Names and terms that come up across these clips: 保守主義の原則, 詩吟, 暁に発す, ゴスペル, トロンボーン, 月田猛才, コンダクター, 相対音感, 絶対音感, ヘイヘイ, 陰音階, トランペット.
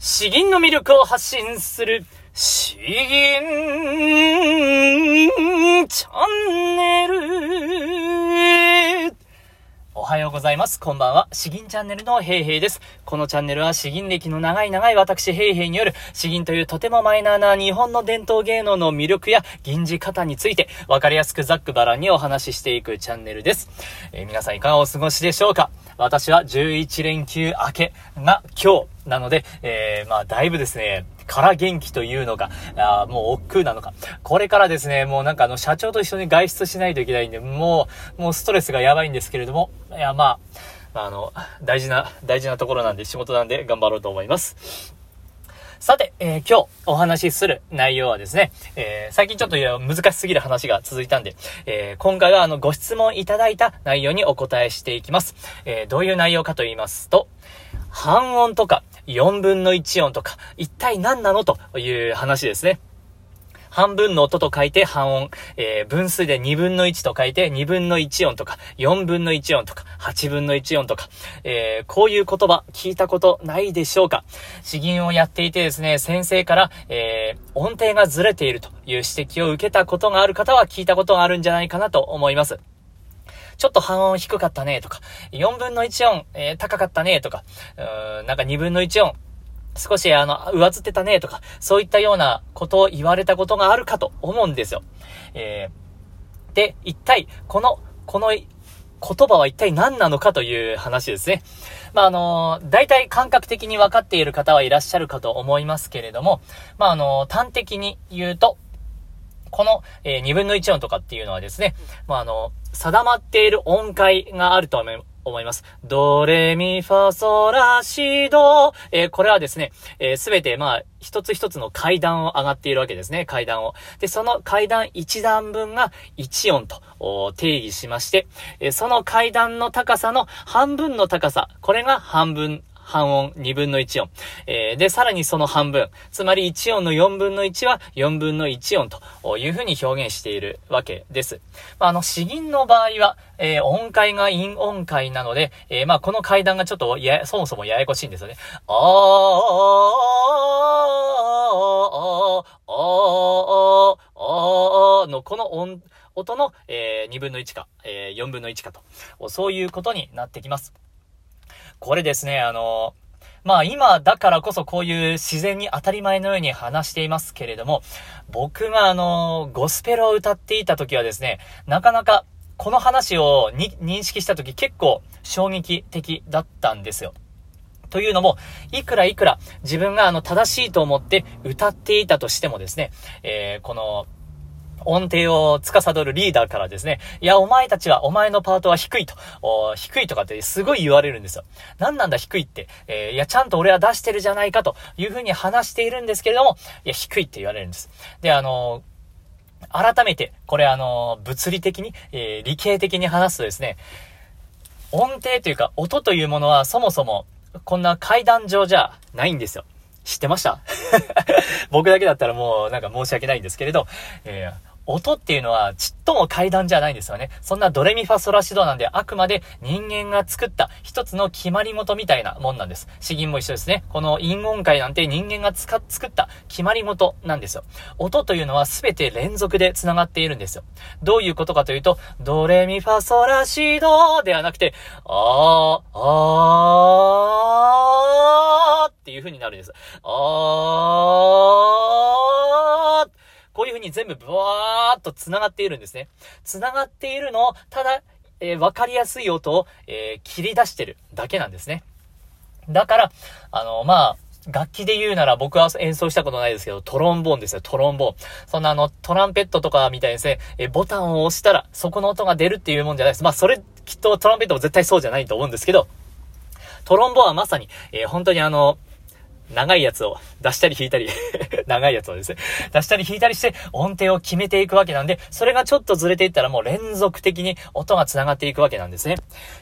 詩吟の魅力を発信する詩吟チャンネル。おはようございます。こんばんは。詩吟チャンネルのヘイヘイです。このチャンネルは詩吟歴の長い私ヘイヘイによる詩吟というとてもマイナーな日本の伝統芸能の魅力や吟じ方についてわかりやすくざっくばらんにお話ししていくチャンネルです。皆さんいかがお過ごしでしょうか？私は11連休明けが今日なので、だいぶですね、から元気というのか、もう億劫なのか。これからですね、もうなんか社長と一緒に外出しないといけないんで、もうストレスがやばいんですけれども、いや大事なところなんで、仕事なんで頑張ろうと思います。さて、今日お話しする内容はですね、最近ちょっと難しすぎる話が続いたんで、今回はご質問いただいた内容にお答えしていきます。どういう内容かと言いますと、半音とか4分の1音とか一体何なのという話ですね。半分の音と書いて半音、分数で2分の1と書いて2分の1音とか4分の1音とか8分の1音とか、こういう言葉聞いたことないでしょうか？詩吟をやっていてですね、先生から、音程がずれているという指摘を受けたことがある方は聞いたことがあるんじゃないかなと思います。ちょっと半音低かったねとか、4分の1音、高かったねとか、なんか2分の1音少し上ずってたねとか、そういったようなことを言われたことがあるかと思うんですよ。で、一体この言葉は一体何なのかという話ですね。だいたい感覚的に分かっている方はいらっしゃるかと思いますけれども、端的に言うと、この、2分の1音とかっていうのはですね、定まっている音階があると思います。ドレミファソラシド、これはですね、すべて一つ一つの階段を上がっているわけですね。階段を。で、その階段1段分が1音と定義しまして、その階段の高さの半分の高さ、これが半音2分の1音、でさらにその半分、つまり1音の4分の1は4分の1音というふうに表現しているわけです。詩吟の場合は、音階が陰音階なので、この階段がちょっとそもそもややこしいんですよね。のこの音の、2分の1か、4分の1かと、そういうことになってきます。これですね、今だからこそこういう自然に当たり前のように話していますけれども、僕がゴスペルを歌っていた時はですね、なかなかこの話を認識した時結構衝撃的だったんですよ。というのも、いくら自分が正しいと思って歌っていたとしてもですね、この音程を司るリーダーからですね、いや、お前たちは、お前のパートは低いとかってすごい言われるんですよ。なんだ低いって、いや、ちゃんと俺は出してるじゃないかというふうに話しているんですけれども、いや、低いって言われるんです。で、改めて、これ物理的に、理系的に話すとですね、音程というか、音というものはそもそも、こんな階段上じゃないんですよ。知ってました？僕だけだったらもうなんか申し訳ないんですけれど、音っていうのはちっとも階段じゃないんですよね。そんなドレミファソラシドなんで、あくまで人間が作った一つの決まり事みたいなもんなんです。詩吟も一緒ですね。この陰音階なんて人間が作った決まり事なんですよ。音というのはすべて連続で繋がっているんですよ。どういうことかというと、ドレミファソラシドではなくて、っていう風になるんです。こういう風に全部ブワーっと繋がっているんですね。繋がっているのを、ただ、わかりやすい音を、切り出してるだけなんですね。だから、楽器で言うなら僕は演奏したことないですけど、トロンボーンですよ、トロンボーン。そんなトランペットとかみたいにですね、ボタンを押したらそこの音が出るっていうもんじゃないです。それ、きっとトランペットも絶対そうじゃないと思うんですけど、トロンボーンはまさに、本当に長いやつを出したり引いたり長いやつをですね出したり引いたりして音程を決めていくわけなんで、それがちょっとずれていったらもう連続的に音が繋がっていくわけなんですね。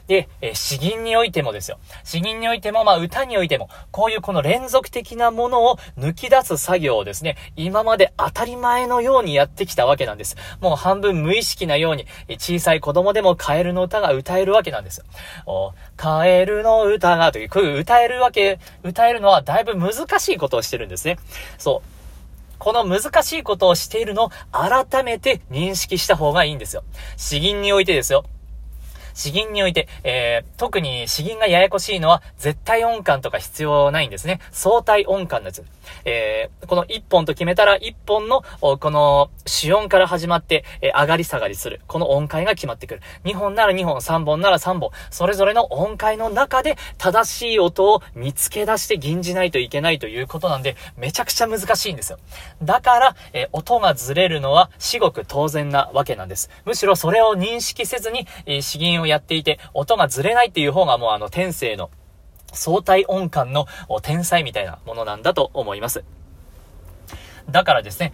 で、詩吟においてもですよ、詩吟においてもまあ歌においてもこういうこの連続的なものを抜き出す作業をですね、今まで当たり前のようにやってきたわけなんです。もう半分無意識なように小さい子供でもカエルの歌が歌えるわけなんですよ。カエルの歌がという、こういう歌えるのはだいぶ難しいことをしてるんですね。そう。この難しいことをしているのを改めて認識した方がいいんですよ。詩吟においてですよ。詩吟において、特に詩吟がややこしいのは絶対音感とか必要ないんですね。相対音感のやつ。この一本と決めたら一本のこの主音から始まって、上がり下がりする。この音階が決まってくる。2本なら2本、3本なら3本。それぞれの音階の中で正しい音を見つけ出して吟じないといけないということなんで、めちゃくちゃ難しいんですよ。だから、音がずれるのは至極当然なわけなんです。むしろそれを認識せずに、詩吟をやっていて音がずれないっていう方がもう天性の相対音感の天才みたいなものなんだと思います。だからですね、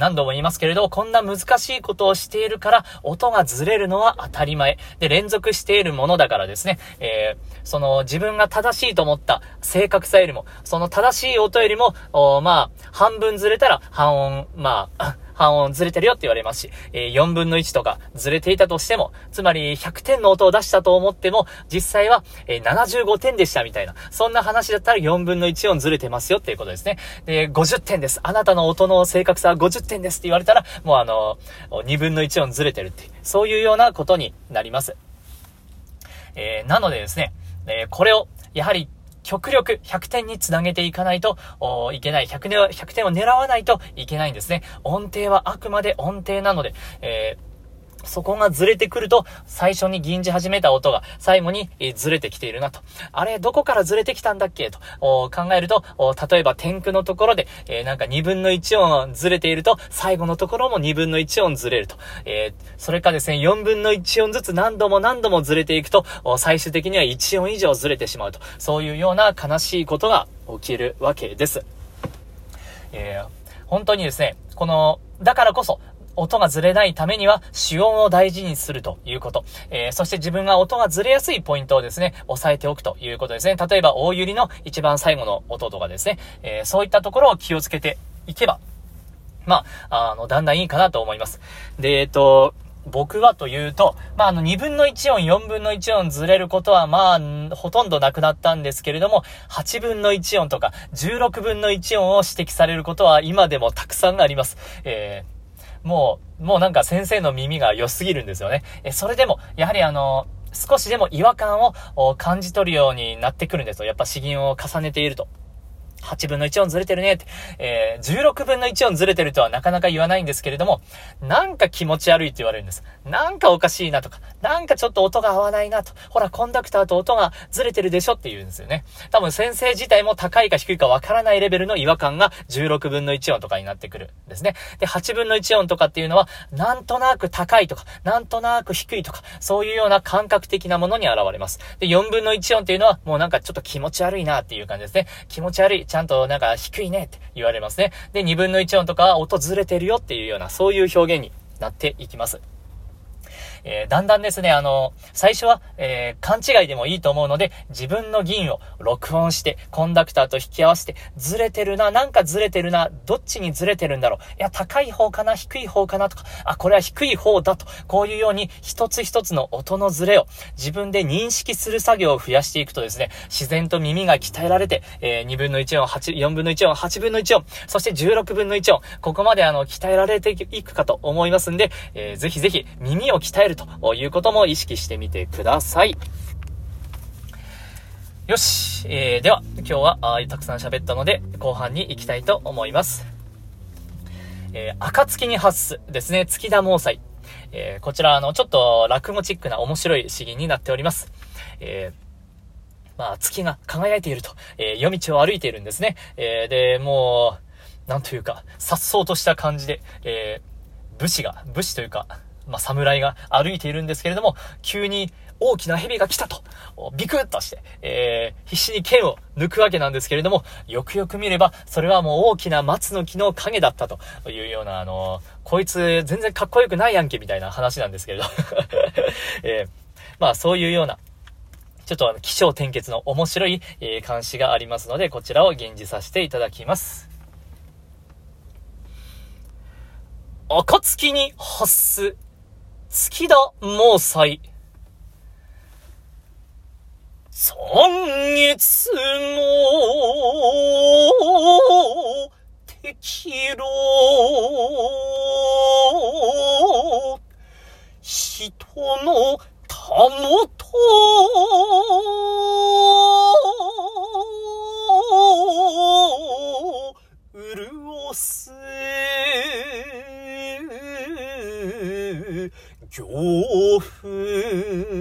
何度も言いますけれど、こんな難しいことをしているから音がずれるのは当たり前で、連続しているものだからですね、その自分が正しいと思った正確さよりも、その正しい音よりもまあ半分ずれたら半音、まあ半音ずれてるよって言われますし、4分の1とかずれていたとしても、つまり100点の音を出したと思っても、実際は75点でしたみたいな、そんな話だったら4分の1音ずれてますよっていうことですね。で、50点です。あなたの音の正確さは50点ですって言われたら、もう2分の1音ずれてるって、そういうようなことになります。なのでですね、これを、やはり、極力100点につなげていかないといけない。100点を狙わないといけないんですね。音程はあくまで音程なので、そこがずれてくると、最初に吟じ始めた音が最後にずれてきているなと。あれ、どこからずれてきたんだっけと考えると、例えば天空のところで、なんか2分の1音ずれていると、最後のところも2分の1音ずれると。それかですね、4分の1音ずつ何度もずれていくと、最終的には1音以上ずれてしまうと。そういうような悲しいことが起きるわけです。本当にですね、だからこそ、音がずれないためには主音を大事にするということ、そして自分が音がずれやすいポイントをですね、押さえておくということですね。例えば大百合の一番最後の音とかですね、そういったところを気をつけていけば、まあ、だんだんいいかなと思います。で、僕はというと、まあ、2分の1音、4分の1音ずれることは、まあ、ほとんどなくなったんですけれども、8分の1音とか、16分の1音を指摘されることは今でもたくさんあります。もうなんか先生の耳が良すぎるんですよね。それでも、やはり少しでも違和感を感じ取るようになってくるんですよ。やっぱ詩吟を重ねていると。8分の1音ずれてるねって、16分の1音ずれてるとはなかなか言わないんですけれども、なんか気持ち悪いって言われるんです。なんかおかしいなとか、なんかちょっと音が合わないなと、ほらコンダクターと音がずれてるでしょって言うんですよね。多分先生自体も高いか低いかわからないレベルの違和感が16分の1音とかになってくるんですね。で、8分の1音とかっていうのは、なんとなく高いとか、なんとなく低いとか、そういうような感覚的なものに現れます。で、4分の1音っていうのは、もうなんかちょっと気持ち悪いなっていう感じですね。気持ち悪い、ちゃんとなんか低いねって言われますね。で、2分の1音とか音ずれてるよっていうような、そういう表現になっていきます。だんだんですね、最初は、勘違いでもいいと思うので、自分の銀を録音して、コンダクターと引き合わせて、ずれてるな、なんかずれてるな、どっちにずれてるんだろう。いや、高い方かな、低い方かなとか、あ、これは低い方だと、こういうように、一つ一つの音のずれを自分で認識する作業を増やしていくとですね、自然と耳が鍛えられて、2分の1音、4分の1音、8分の1音、そして16分の1音、ここまで鍛えられていくかと思いますんで、ぜひぜひ耳を鍛えるということも意識してみてください。よし、では今日はたくさん喋ったので後半に行きたいと思います。暁に発すですね、月田猛才、こちらちょっと落語チックな面白い詩吟になっております。まあ、月が輝いていると、夜道を歩いているんですね。で、もうなんというか颯爽とした感じで、武士というか、まあ、侍が歩いているんですけれども、急に大きな蛇が来たとビクッとして、必死に剣を抜くわけなんですけれども、よくよく見ればそれはもう大きな松の木の影だったというような、こいつ全然かっこよくないやんけみたいな話なんですけれど、まあそういうようなちょっと起承転結の面白い、漢詩がありますので、こちらを吟じさせていただきます。暁に発す月田猛才残月も敵郎人のたもと潤す行風初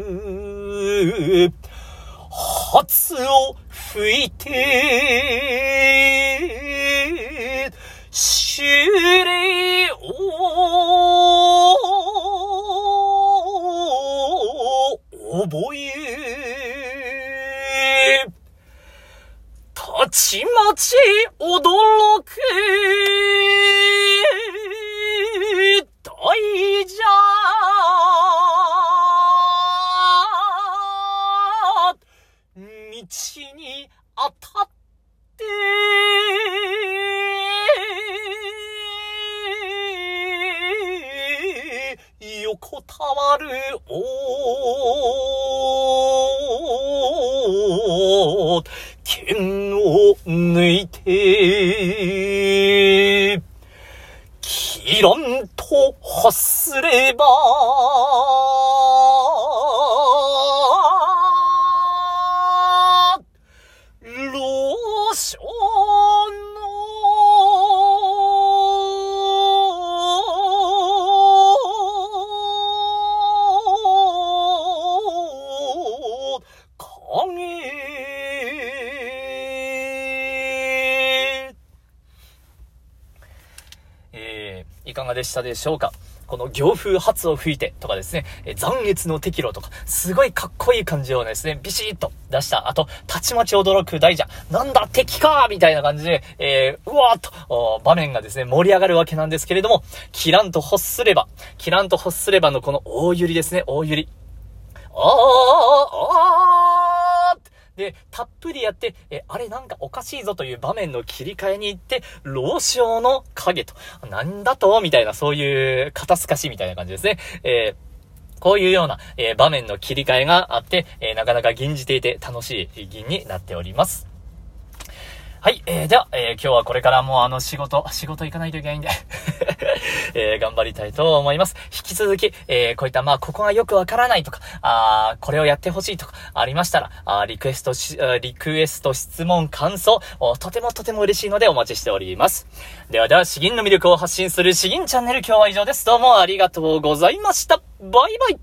を吹いて修礼を覚えたちまち驚く大蛇道に当たって横たわる剣を抜いてきらんと発すればいかがでしたでしょうか。この行風発を吹いてとかですね、残月の敵路とか、すごいかっこいい感じをですね、ビシッと出した後、たちまち驚く大蛇、なんだ敵かみたいな感じで、うわーっと場面がですね、盛り上がるわけなんですけれども、キランと欲すればのこの大揺りですね、大揺り。で、たっぷりやって、あれなんかおかしいぞという場面の切り替えに行って、老将の影と、なんだとみたいな、そういう肩透かしみたいな感じですね。こういうような、場面の切り替えがあって、なかなか吟じていて楽しい吟になっております。はい、では、今日はこれからもう仕事行かないといけないんで、頑張りたいと思います。引き続き、こういった、まあ、ここがよくわからないとか、これをやってほしいとかありましたら、リクエスト、質問、感想、とてもとても嬉しいのでお待ちしております。では、詩吟の魅力を発信する詩吟チャンネル、今日は以上です。どうもありがとうございました。バイバイ。